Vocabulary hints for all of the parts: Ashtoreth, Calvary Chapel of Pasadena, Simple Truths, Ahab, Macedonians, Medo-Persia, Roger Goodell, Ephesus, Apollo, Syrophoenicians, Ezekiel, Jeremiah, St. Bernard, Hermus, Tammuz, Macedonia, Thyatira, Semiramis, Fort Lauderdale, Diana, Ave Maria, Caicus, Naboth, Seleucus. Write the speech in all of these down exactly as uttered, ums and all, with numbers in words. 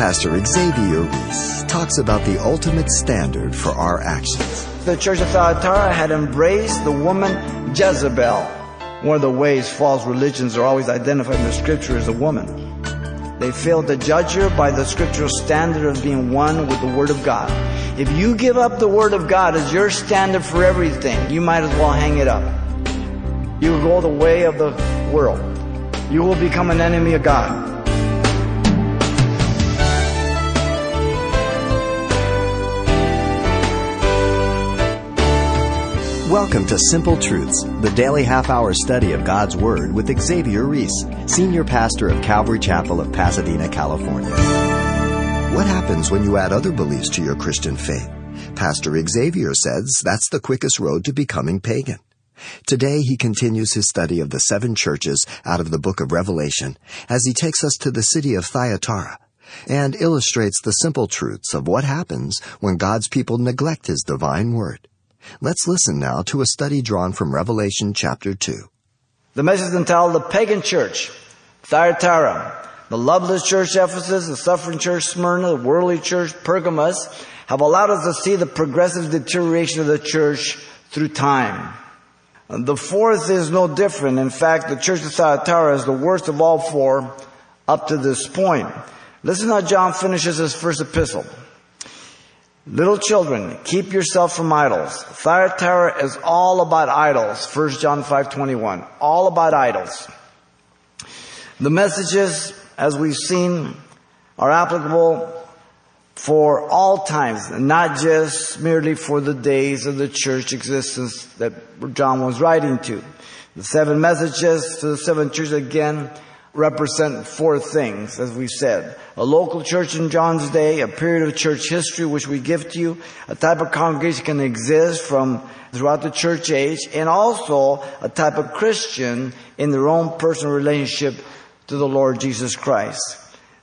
Pastor Xavier Reese talks about the ultimate standard for our actions. The Church of Thyatira had embraced the woman Jezebel. One of the ways false religions are always identified in the Scripture is a woman. They failed to judge her by the Scriptural standard of being one with the Word of God. If you give up the Word of God as your standard for everything, you might as well hang it up. You will go the way of the world. You will become an enemy of God. Welcome to Simple Truths, the daily half-hour study of God's Word with Xavier Reese, Senior Pastor of Calvary Chapel of Pasadena, California. What happens when you add other beliefs to your Christian faith? Pastor Xavier says that's the quickest road to becoming pagan. Today he continues his study of the seven churches out of the book of Revelation as he takes us to the city of Thyatira and illustrates the simple truths of what happens when God's people neglect His divine Word. Let's listen now to a study drawn from Revelation chapter two. The message is entitled, The Pagan Church, Thyatira. The Loveless Church, Ephesus, the Suffering Church, Smyrna, the Worldly Church, Pergamos, have allowed us to see the progressive deterioration of the church through time. The fourth is no different. In fact, the Church of Thyatira is the worst of all four up to this point. Listen how John finishes his first epistle. Little children, keep yourself from idols. Thyatira is all about idols. First John five twenty-one. All about idols. The messages, as we've seen, are applicable for all times, not just merely for the days of the church existence that John was writing to. The seven messages to the seven churches, again, represent four things, as we said. A local church in John's day, a period of church history which we give to you, a type of congregation can exist from throughout the church age, and also a type of Christian in their own personal relationship to the Lord Jesus Christ.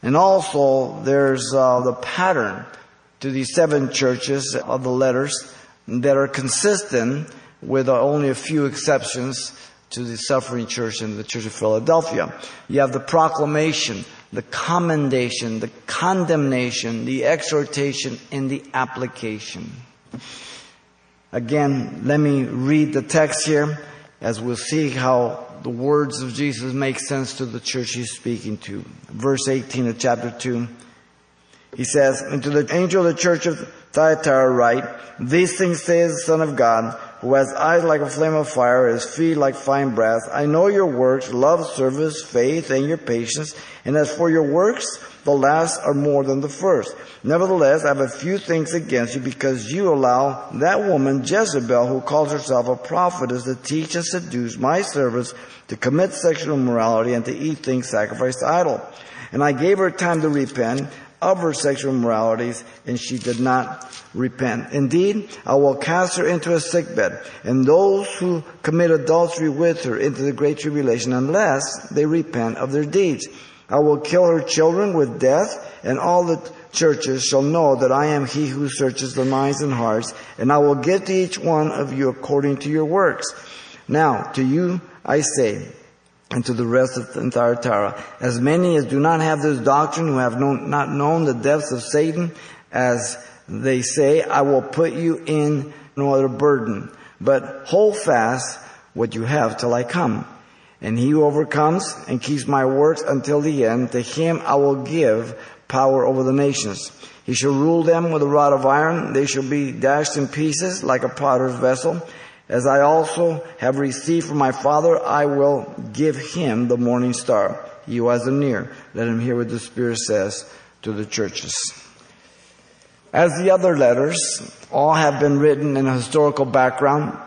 And also, there's uh, the pattern to these seven churches of the letters that are consistent with uh, only a few exceptions to the Suffering Church and the Church of Philadelphia. You have the proclamation, the commendation, the condemnation, the exhortation, and the application. Again, let me read the text here, as we'll see how the words of Jesus make sense to the church He's speaking to. Verse eighteen of chapter two, He says, "And to the angel of the church of Thyatira write, these things says the Son of God, who has eyes like a flame of fire, his feet like fine brass. I know your works, love, service, faith, and your patience. And as for your works, the last are more than the first. Nevertheless, I have a few things against you, because you allow that woman Jezebel, who calls herself a prophetess, to teach and seduce my servants to commit sexual immorality and to eat things sacrificed to idol. And I gave her time to repent of her sexual immoralities, and she did not repent. Indeed, I will cast her into a sickbed, and those who commit adultery with her into the great tribulation, unless they repent of their deeds. I will kill her children with death, and all the churches shall know that I am He who searches the minds and hearts, and I will give to each one of you according to your works. Now, to you I say, and to the rest of Thyatira, as many as do not have this doctrine, who have known, not known the depths of Satan, as they say, I will put you in no other burden, but hold fast what you have till I come. And he who overcomes and keeps my works until the end, to him I will give power over the nations. He shall rule them with a rod of iron. They shall be dashed in pieces like a potter's vessel. As I also have received from my Father, I will give him the morning star. He who has an ear, let him hear what the Spirit says to the churches." As the other letters, all have been written in a historical background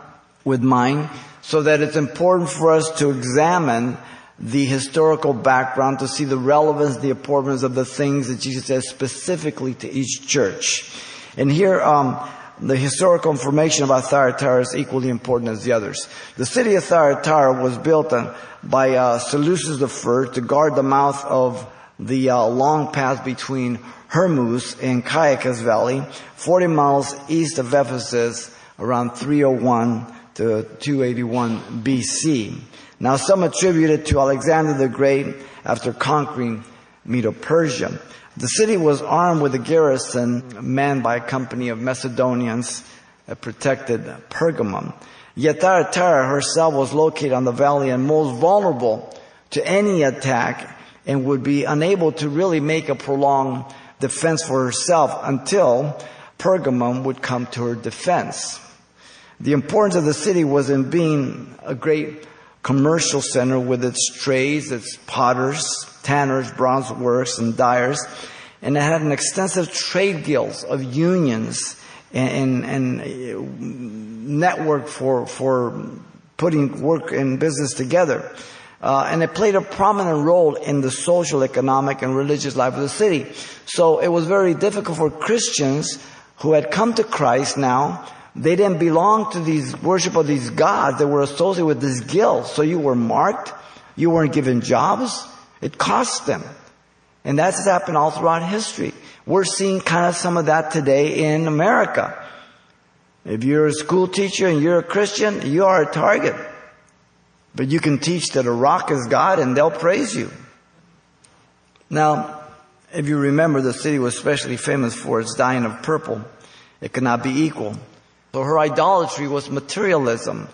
with mine, so that it's important for us to examine the historical background to see the relevance, the importance of the things that Jesus says specifically to each church. And here, um, the historical information about Thyatira is equally important as the others. The city of Thyatira was built by uh, Seleucus the First to guard the mouth of the uh, long pass between Hermus and Caicus Valley, forty miles east of Ephesus, around three oh one to two eighty-one B C. Now some attribute it to Alexander the Great after conquering Medo-Persia. The city was armed with a garrison manned by a company of Macedonians that protected Pergamum. Yet Thyatira herself was located on the valley and most vulnerable to any attack, and would be unable to really make a prolonged defense for herself until Pergamum would come to her defense. The importance of the city was in being a great commercial center with its trades, its potters, tanners, bronze works, and dyers, and it had an extensive trade guilds of unions and, and, and network for, for putting work and business together. Uh, and it played a prominent role in the social, economic, and religious life of the city. So it was very difficult for Christians who had come to Christ now. They didn't belong to these worship of these gods. They were associated with these guilds. So you were marked. You weren't given jobs. It cost them. And that's happened all throughout history. We're seeing kind of some of that today in America. If you're a school teacher and you're a Christian, you are a target. But you can teach that a rock is God and they'll praise you. Now, if you remember, the city was especially famous for its dyeing of purple. It could not be equal. So her idolatry was materialism.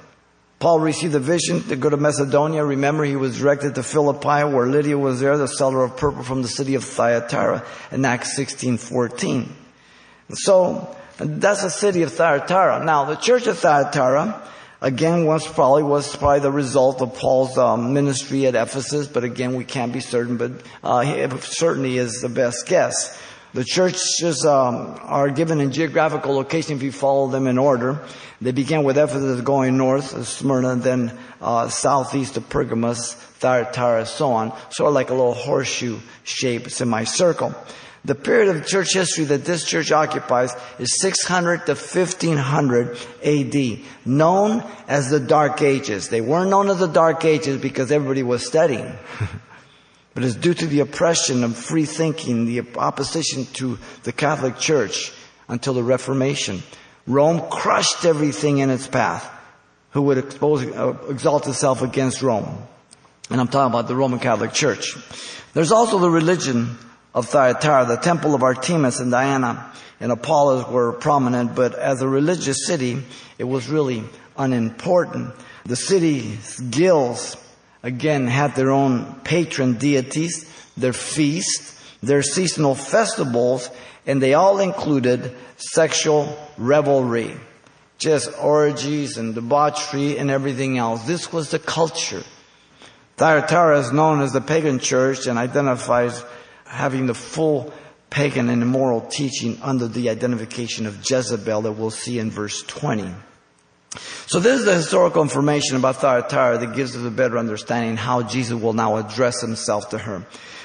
Paul received a vision to go to Macedonia. Remember, he was directed to Philippi, where Lydia was there, the seller of purple from the city of Thyatira, in Acts sixteen fourteen. So, that's the city of Thyatira. Now, the church of Thyatira, again, once probably was probably the result of Paul's um, ministry at Ephesus, but again, we can't be certain, but uh, certainly is the best guess. The churches um, are given in geographical location if you follow them in order. They began with Ephesus going north of Smyrna, then uh, southeast of Pergamos, Thyatira, and so on, sort of like a little horseshoe shape semicircle. The period of church history that this church occupies is six hundred to fifteen hundred A D, known as the Dark Ages. They weren't known as the Dark Ages because everybody was studying. But it's due to the oppression of free thinking, the opposition to the Catholic Church until the Reformation. Rome crushed everything in its path who would expose, uh, exalt itself against Rome. And I'm talking about the Roman Catholic Church. There's also the religion of Thyatira. The temple of Artemis and Diana and Apollo were prominent, but as a religious city, it was really unimportant. The city's guilds, again, had their own patron deities, their feasts, their seasonal festivals, and they all included sexual revelry, just orgies and debauchery and everything else. This was the culture. Thyatira is known as the pagan church and identifies having the full pagan and immoral teaching under the identification of Jezebel that we'll see in verse twenty. So this is the historical information about Thyatira that gives us a better understanding how Jesus will now address himself to her.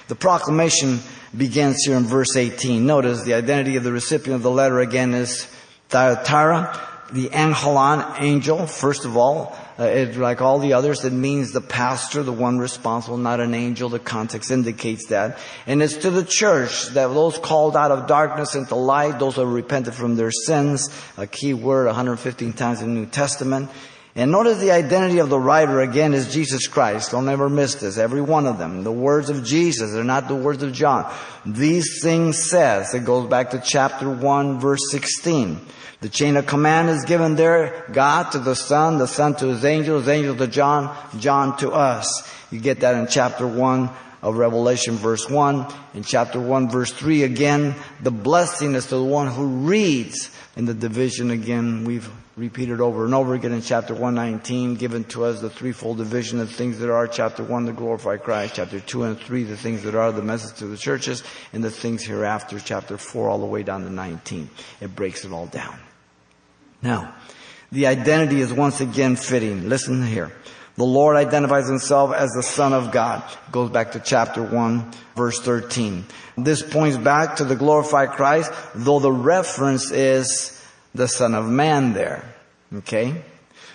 The proclamation begins here in verse eighteen. Notice the identity of the recipient of the letter again is Thyatira, the Angelon, angel, first of all. Uh, it, like all the others, it means the pastor, the one responsible, not an angel. The context indicates that. And it's to the church, that those called out of darkness into light, those who repented from their sins, a key word one hundred fifteen times in the New Testament. And notice the identity of the writer again is Jesus Christ. Don't ever miss this. Every one of them. The words of Jesus. They're not the words of John. These things says. It goes back to chapter one, verse sixteen. The chain of command is given there. God to the Son, the Son to His angels, angels to John, John to us. You get that in chapter one of Revelation, verse one. In chapter one, verse three, again, the blessing is to the one who reads. In the division, again, we've repeated over and over again in chapter one nineteen, given to us the threefold division of things that are. Chapter one, the glorify Christ. Chapter two and three, the things that are, the message to the churches. And the things hereafter, chapter four, all the way down to nineteen. It breaks it all down. Now, the identity is once again fitting. Listen here. The Lord identifies himself as the Son of God. It goes back to chapter one, verse thirteen. This points back to the glorified Christ, though the reference is the Son of Man there. Okay?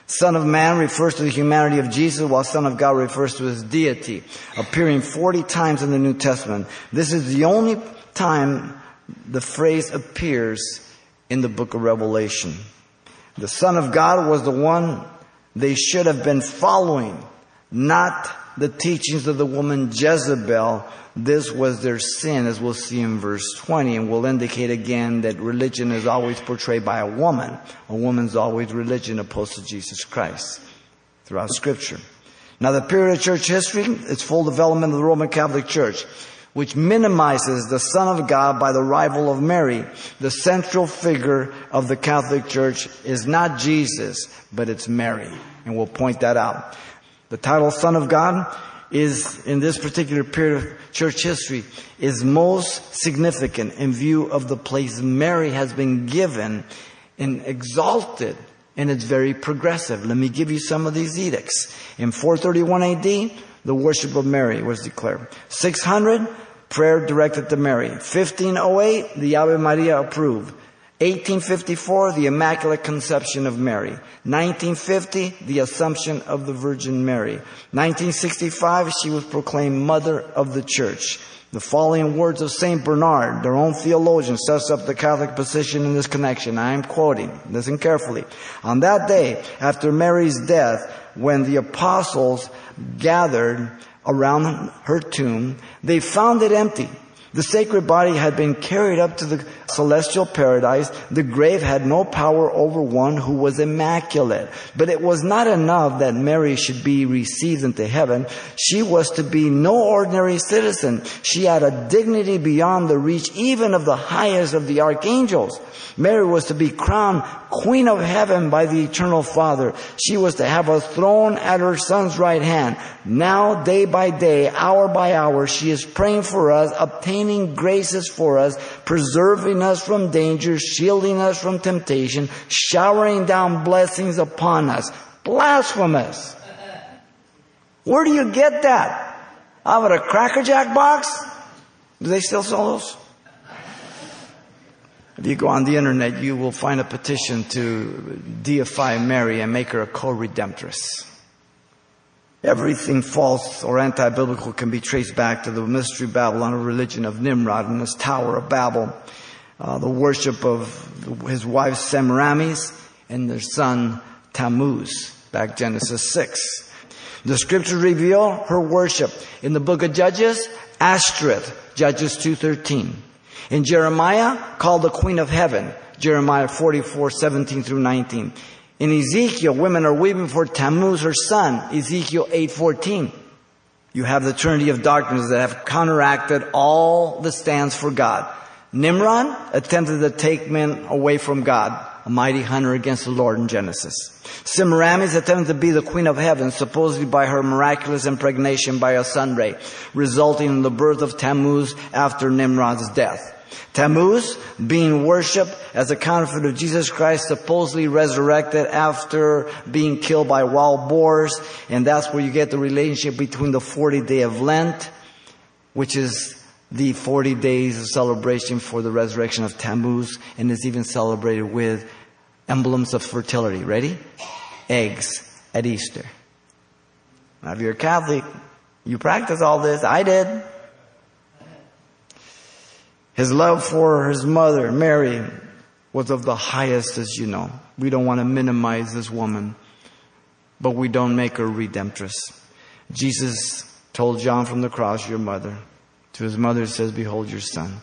Son of Man refers to the humanity of Jesus, while Son of God refers to his deity, appearing forty times in the New Testament. This is the only time the phrase appears in the book of Revelation. The Son of God was the one they should have been following, not the teachings of the woman Jezebel, This was their sin, as we'll see in verse twenty, and will indicate again that religion is always portrayed by a woman. A woman's always religion opposed to Jesus Christ throughout Scripture. Now, the period of church history, it's full development of the Roman Catholic Church, which minimizes the Son of God by the rival of Mary. The central figure of the Catholic Church is not Jesus, but it's Mary. And we'll point that out. The title Son of God is, in this particular period of church history, is most significant in view of the place Mary has been given and exalted. And it's very progressive. Let me give you some of these edicts. In four thirty-one A D, the worship of Mary was declared. six hundred, prayer directed to Mary. fifteen oh eight, the Ave Maria approved. eighteen fifty-four, the Immaculate Conception of Mary. nineteen fifty, the Assumption of the Virgin Mary. nineteen sixty-five, she was proclaimed Mother of the Church. The following words of Saint Bernard, their own theologian, sets up the Catholic position in this connection. I am quoting. Listen carefully. On that day, after Mary's death, when the apostles gathered around her tomb, they found it empty. The sacred body had been carried up to the celestial paradise. The grave had no power over one who was immaculate. But it was not enough that Mary should be received into heaven. She was to be no ordinary citizen. She had a dignity beyond the reach even of the highest of the archangels. Mary was to be crowned Queen of Heaven by the Eternal Father. She was to have a throne at her Son's right hand. Now, day by day, hour by hour, she is praying for us, obtaining graces for us, preserving us from danger, shielding us from temptation, showering down blessings upon us. Blasphemous! Where do you get that? Out of a Cracker Jack box? Do they still sell those? If you go on the internet, you will find a petition to deify Mary and make her a co-redemptress. Everything false or anti-biblical can be traced back to the mystery Babylon, a religion of Nimrod and his Tower of Babel, uh, the worship of his wife Semiramis and their son Tammuz, back Genesis six. The scriptures reveal her worship in the book of Judges, Ashtoreth, Judges two thirteen. In Jeremiah, called the Queen of Heaven, Jeremiah forty-four seventeen through nineteen. In Ezekiel, women are weeping for Tammuz, her son, Ezekiel eight fourteen. You have the trinity of darkness that have counteracted all that stands for God. Nimrod attempted to take men away from God, a mighty hunter against the Lord in Genesis. Semiramis attempted to be the Queen of Heaven, supposedly by her miraculous impregnation by a sun ray, resulting in the birth of Tammuz after Nimrod's death. Tammuz being worshipped as a counterfeit of Jesus Christ, supposedly resurrected after being killed by wild boars. And that's where you get the relationship between the fortieth day of Lent, which is the forty days of celebration for the resurrection of Tammuz, and is even celebrated with emblems of fertility. Ready? Eggs at Easter. Now, if you're a Catholic, you practice all this. I did. His love for his mother, Mary, was of the highest, as you know. We don't want to minimize this woman, but we don't make her redemptress. Jesus told John from the cross, your mother. To his mother he says, behold your son.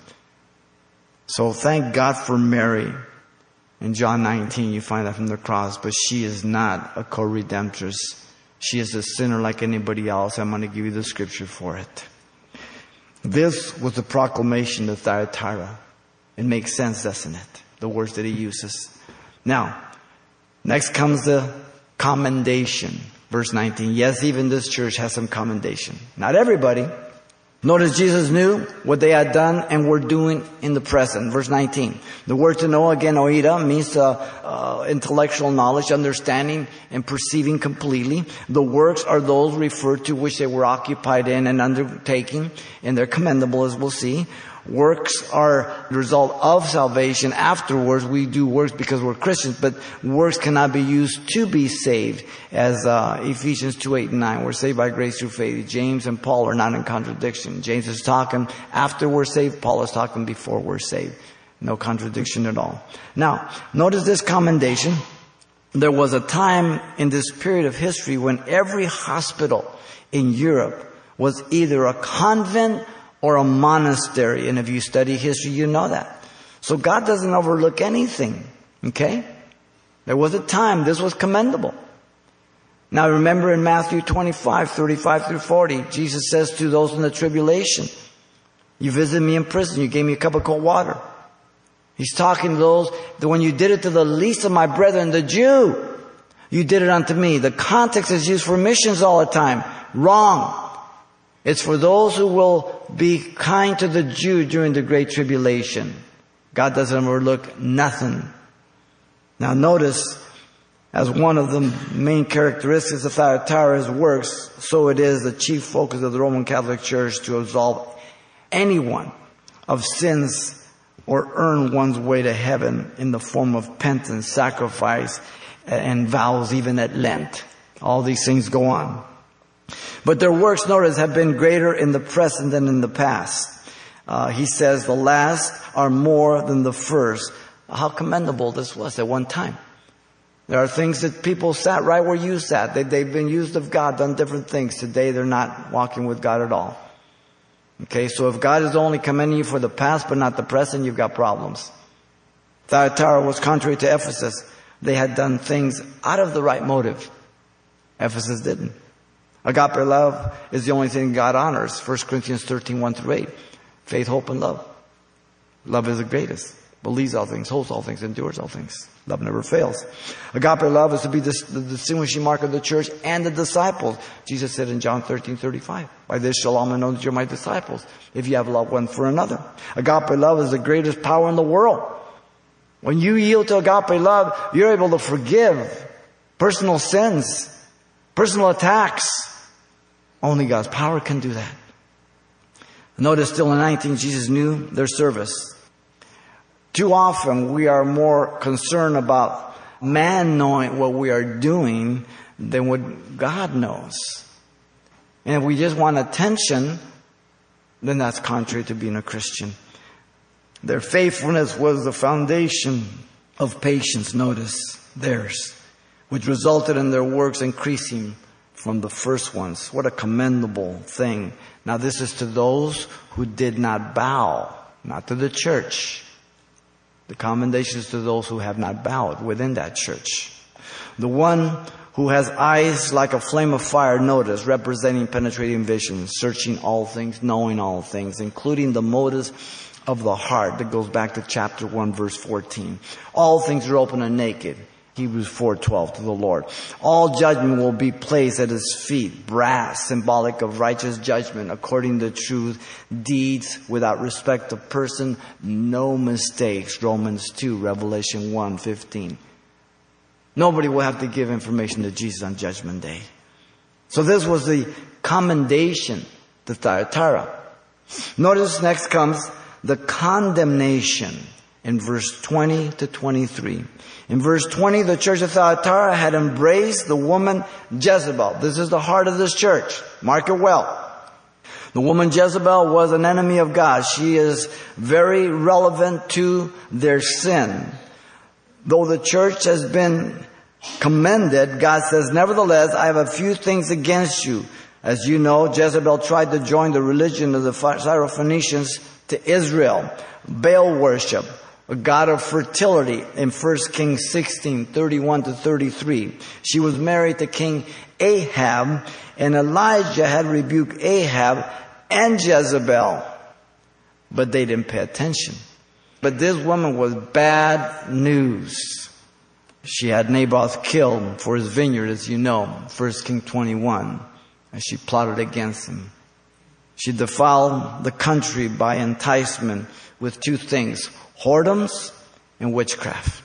So thank God for Mary. In John nineteen, you find that from the cross, but she is not a co-redemptress. She is a sinner like anybody else. I'm going to give you the scripture for it. This was the proclamation of Thyatira. It makes sense, doesn't it? The words that he uses. Now, next comes the commendation. Verse nineteen. Yes, even this church has some commendation. Not everybody. Notice Jesus knew what they had done and were doing in the present. Verse nineteen. The word to know, again, oida, means uh, uh, intellectual knowledge, understanding, and perceiving completely. The works are those referred to which they were occupied in and undertaking, and they're commendable, as we'll see. Works are the result of salvation. Afterwards, we do works because we're Christians, but works cannot be used to be saved, as uh, Ephesians two, eight, and nine. We're saved by grace through faith. James and Paul are not in contradiction. James is talking after we're saved. Paul is talking before we're saved. No contradiction at all. Now, notice this commendation. There was a time in this period of history when every hospital in Europe was either a convent or a monastery. And if you study history, you know that. So God doesn't overlook anything. Okay? There was a time this was commendable. Now remember in Matthew twenty-five, thirty-five through forty, Jesus says to those in the tribulation, you visited me in prison, you gave me a cup of cold water. He's talking to those that when you did it to the least of my brethren, the Jew, you did it unto me. The context is used for missions all the time. Wrong. It's for those who will be kind to the Jew during the Great Tribulation. God doesn't overlook nothing. Now notice, as one of the main characteristics of Thyatira's works, so it is the chief focus of the Roman Catholic Church to absolve anyone of sins or earn one's way to heaven in the form of penance, sacrifice, and vows, even at Lent. All these things go on. But their works, notice, have been greater in the present than in the past. Uh, he says the last are more than the first. How commendable this was at one time. There are things that people sat right where you sat. They, they've been used of God, done different things. Today they're not walking with God at all. Okay, so if God is only commending you for the past but not the present, you've got problems. Thyatira was contrary to Ephesus. They had done things out of the right motive. Ephesus didn't. Agape love is the only thing God honors. First Corinthians thirteen, one through eight. Faith, hope, and love. Love is the greatest. Believes all things, holds all things, endures all things. Love never fails. Agape love is to be the, the distinguishing mark of the church and the disciples. Jesus said in John thirteen, thirty-five, by this shall all men know that you're my disciples, if you have love one for another. Agape love is the greatest power in the world. When you yield to agape love, you're able to forgive personal sins, personal attacks. Only God's power can do that. Notice still in nineteen, Jesus knew their service. Too often we are more concerned about man knowing what we are doing than what God knows. And if we just want attention, then that's contrary to being a Christian. Their faithfulness was the foundation of patience, notice, theirs, which resulted in their works increasing from the first ones. What a commendable thing. Now this is to those who did not bow, not to the church. The commendation is to those who have not bowed within that church. The one who has eyes like a flame of fire, notice, representing penetrating vision, searching all things, knowing all things, including the motives of the heart. That goes back to chapter one, verse fourteen. All things are open and naked. Hebrews four twelve, to the Lord. All judgment will be placed at his feet. Brass, symbolic of righteous judgment, according to truth. Deeds without respect of person. No mistakes. Romans two, Revelation one fifteen. Nobody will have to give information to Jesus on Judgment Day. So this was the commendation to Thyatira. Notice next comes the condemnation in verse twenty to twenty-three. In verse twenty, the church of Thyatira had embraced the woman Jezebel. This is the heart of this church. Mark it well. The woman Jezebel was an enemy of God. She is very relevant to their sin. Though the church has been commended, God says, nevertheless, I have a few things against you. As you know, Jezebel tried to join the religion of the Syrophoenicians to Israel. Baal worship, a god of fertility, in First Kings sixteen, thirty-one to thirty-three. She was married to King Ahab, and Elijah had rebuked Ahab and Jezebel. But they didn't pay attention. But this woman was bad news. She had Naboth killed for his vineyard, as you know, First Kings twenty-one, and she plotted against him. She defiled the country by enticement with two things, whoredoms and witchcraft.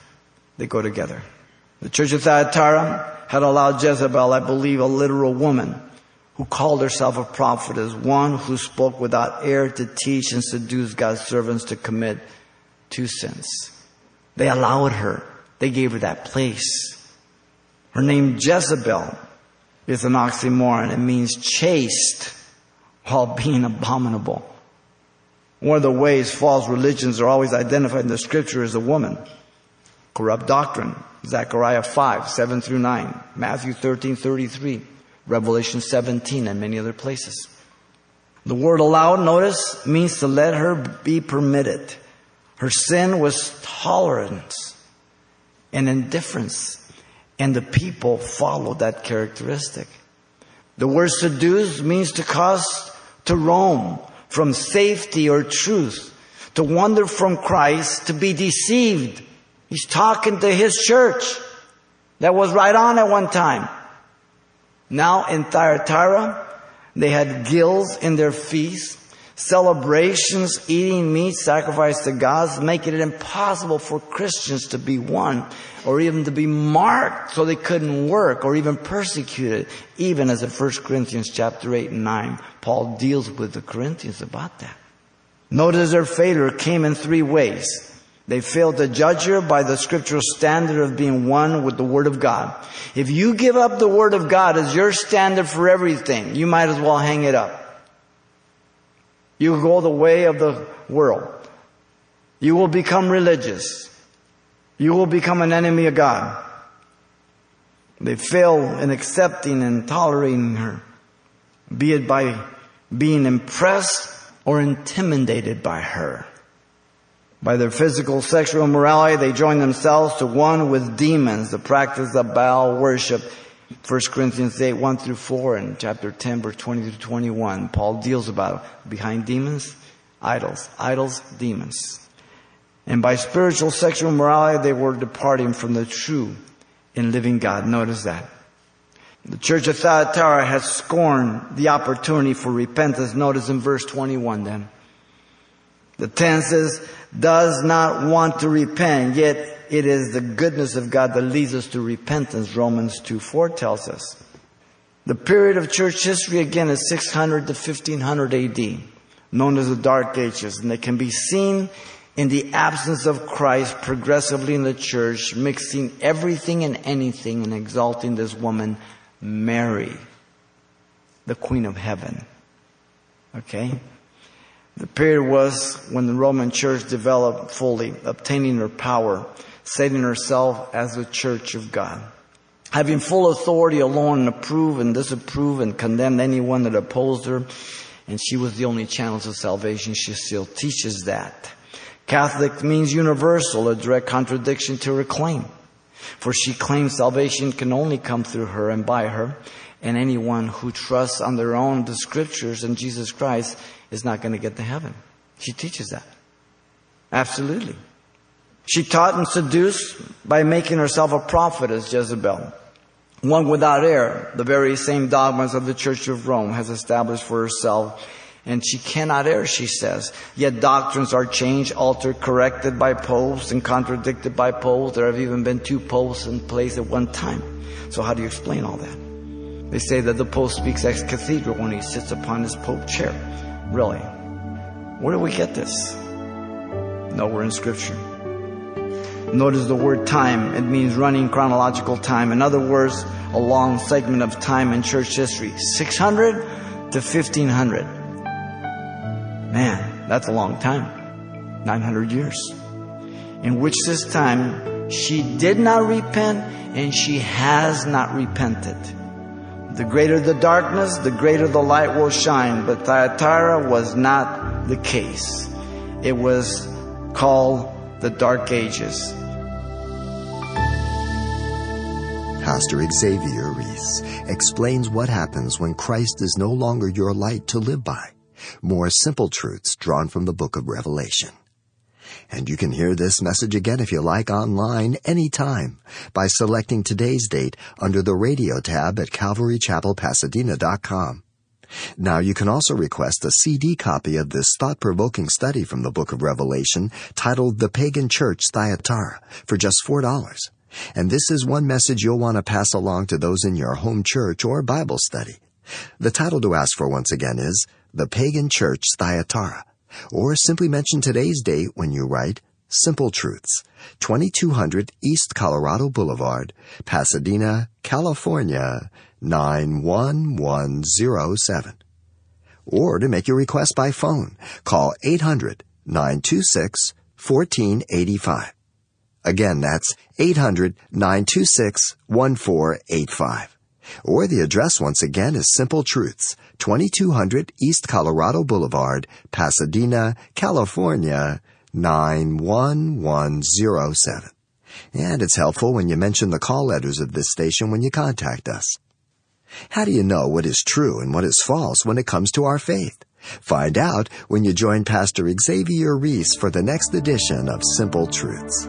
They go together. The church of Thyatira had allowed Jezebel, I believe a literal woman, who called herself a prophetess, one who spoke without air to teach and seduce God's servants to commit two sins. They allowed her. They gave her that place. Her name Jezebel is an oxymoron. It means chaste while being abominable. One of the ways false religions are always identified in the scripture is a woman. Corrupt doctrine. Zechariah five, seven through nine. Matthew thirteen, thirty-three. Revelation seventeen, and many other places. The word allow, notice, means to let her be permitted. Her sin was tolerance and indifference. And the people followed that characteristic. The word seduce means to cause to roam from safety or truth, to wander from Christ, to be deceived. He's talking to his church that was right on at one time. Now in Thyatira, they had guilds in their feasts, celebrations, eating meat, sacrifice to gods, making it impossible for Christians to be one or even to be marked, so they couldn't work or even persecuted, even as in First Corinthians chapter eight and nine, Paul deals with the Corinthians about that. Notice their failure came in three ways. They failed to judge her by the scriptural standard of being one with the Word of God. If you give up the Word of God as your standard for everything, you might as well hang it up. You go the way of the world. You will become religious. You will become an enemy of God. They fail in accepting and tolerating her, be it by being impressed or intimidated by her. By their physical sexual immorality, they join themselves to one with demons, the practice of Baal worship. First Corinthians eight, one through four, and chapter ten, verse twenty through twenty-one. Paul deals about it. Behind demons, idols. Idols, demons. And by spiritual sexual immorality, they were departing from the true and living God. Notice that. The church of Thyatira had scorned the opportunity for repentance. Notice in verse twenty-one then. The tense says, does not want to repent, yet it is the goodness of God that leads us to repentance, Romans two four tells us. The period of church history, again, is six hundred to fifteen hundred A D, known as the Dark Ages, and they can be seen in the absence of Christ progressively in the church, mixing everything and anything and exalting this woman, Mary, the Queen of Heaven. Okay? The period was when the Roman church developed fully, obtaining her power, saving herself as the church of God. Having full authority alone to approve and disapprove and condemn anyone that opposed her. And she was the only channel to salvation. She still teaches that. Catholic means universal, a direct contradiction to her claim. For she claims salvation can only come through her and by her. And anyone who trusts on their own the scriptures and Jesus Christ is not going to get to heaven. She teaches that. Absolutely. She taught and seduced by making herself a prophetess, Jezebel, one without error. The very same dogmas of the Church of Rome has established for herself. And she cannot err, she says. Yet doctrines are changed, altered, corrected by popes and contradicted by popes. There have even been two popes in place at one time. So how do you explain all that? They say that the pope speaks ex cathedra when he sits upon his pope chair. Really, where do we get this? Nowhere in Scripture. Notice the word time. It means running chronological time. In other words, a long segment of time in church history. six hundred to fifteen hundred. Man, that's a long time. nine hundred years. In which this time, she did not repent and she has not repented. The greater the darkness, the greater the light will shine. But Thyatira was not the case. It was called the Dark Ages. Pastor Xavier Reese explains what happens when Christ is no longer your light to live by. More simple truths drawn from the book of Revelation. And you can hear this message again if you like online anytime by selecting today's date under the radio tab at calvary chapel pasadena dot com. Now you can also request a C D copy of this thought-provoking study from the book of Revelation titled The Pagan Church Thyatira for just four dollars. And this is one message you'll want to pass along to those in your home church or Bible study. The title to ask for once again is The Pagan Church Thyatira. Or simply mention today's date when you write Simple Truths, twenty-two hundred East Colorado Boulevard, Pasadena, California, nine one one zero seven. Or to make your request by phone, call eight hundred, nine two six, one four eight five. Again, that's eight hundred, nine two six, one four eight five. or the address once again is Simple Truths, twenty-two hundred East Colorado Boulevard, Pasadena, California, nine one one zero seven. And it's helpful when you mention the call letters of this station when you contact us. How do you know what is true and what is false when it comes to our faith? Find out when you join Pastor Xavier Reese for the next edition of Simple Truths.